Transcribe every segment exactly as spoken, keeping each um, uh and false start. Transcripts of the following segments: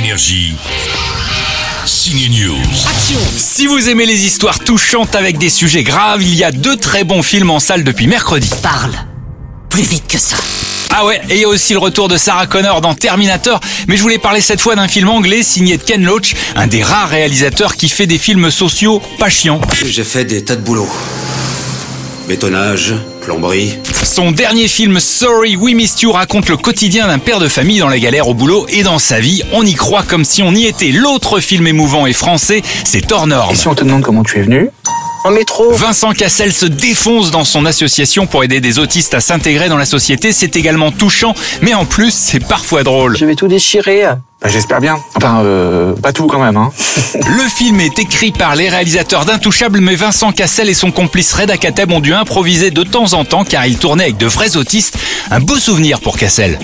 Énergie. Signe News. Action. Si vous aimez les histoires touchantes avec des sujets graves, il y a deux très bons films en salle depuis mercredi. Parle plus vite que ça. Ah ouais, et il y a aussi le retour de Sarah Connor dans Terminator, mais je voulais parler cette fois d'un film anglais signé de Ken Loach, un des rares réalisateurs qui fait des films sociaux pas chiants. J'ai fait des tas de boulot. Bétonnage, plomberie. Son dernier film Sorry, We Missed You raconte le quotidien d'un père de famille dans la galère au boulot et dans sa vie. On y croit comme si on y était. L'autre film émouvant et français, c'est hors norme. Et si on te demande comment tu es venu ? En métro. Vincent Cassel se défonce dans son association pour aider des autistes à s'intégrer dans la société. C'est également touchant, mais en plus, c'est parfois drôle. Je vais tout déchirer. Ben, j'espère bien. Enfin, euh, pas tout quand même. Hein. Le film est écrit par les réalisateurs d'Intouchables, mais Vincent Cassel et son complice Reda Kateb ont dû improviser de temps en temps car ils tournaient avec de vrais autistes. Un beau souvenir pour Cassel.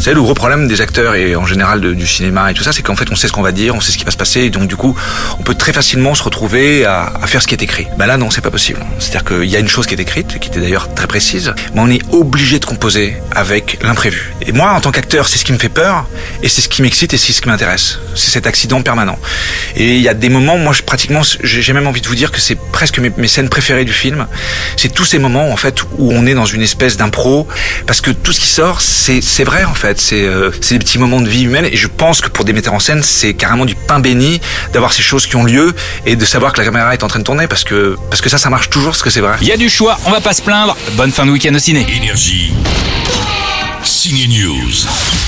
C'est le gros problème des acteurs et en général de, du cinéma et tout ça, c'est qu'en fait on sait ce qu'on va dire, on sait ce qui va se passer et donc du coup on peut très facilement se retrouver à, à faire ce qui est écrit. Ben là non, c'est pas possible. C'est-à-dire qu'il y a une chose qui est écrite, qui était d'ailleurs très précise, mais on est obligé de composer avec l'imprévu. Et moi en tant qu'acteur, c'est ce qui me fait peur et c'est ce qui m'excite et c'est ce qui m'intéresse. C'est cet accident permanent. Et il y a des moments, moi je, pratiquement, j'ai même envie de vous dire que c'est presque mes, mes scènes préférées du film. C'est tous ces moments en fait où on est dans une espèce d'impro parce que tout ce qui sort, c'est, c'est vrai en fait. C'est, euh, c'est des petits moments de vie humaine et je pense que pour des metteurs en scène, c'est carrément du pain béni d'avoir ces choses qui ont lieu et de savoir que la caméra est en train de tourner parce que, parce que ça, ça marche toujours parce que c'est vrai. Il y a du choix, on va pas se plaindre. Bonne fin de week-end au ciné. Énergie. Signe News.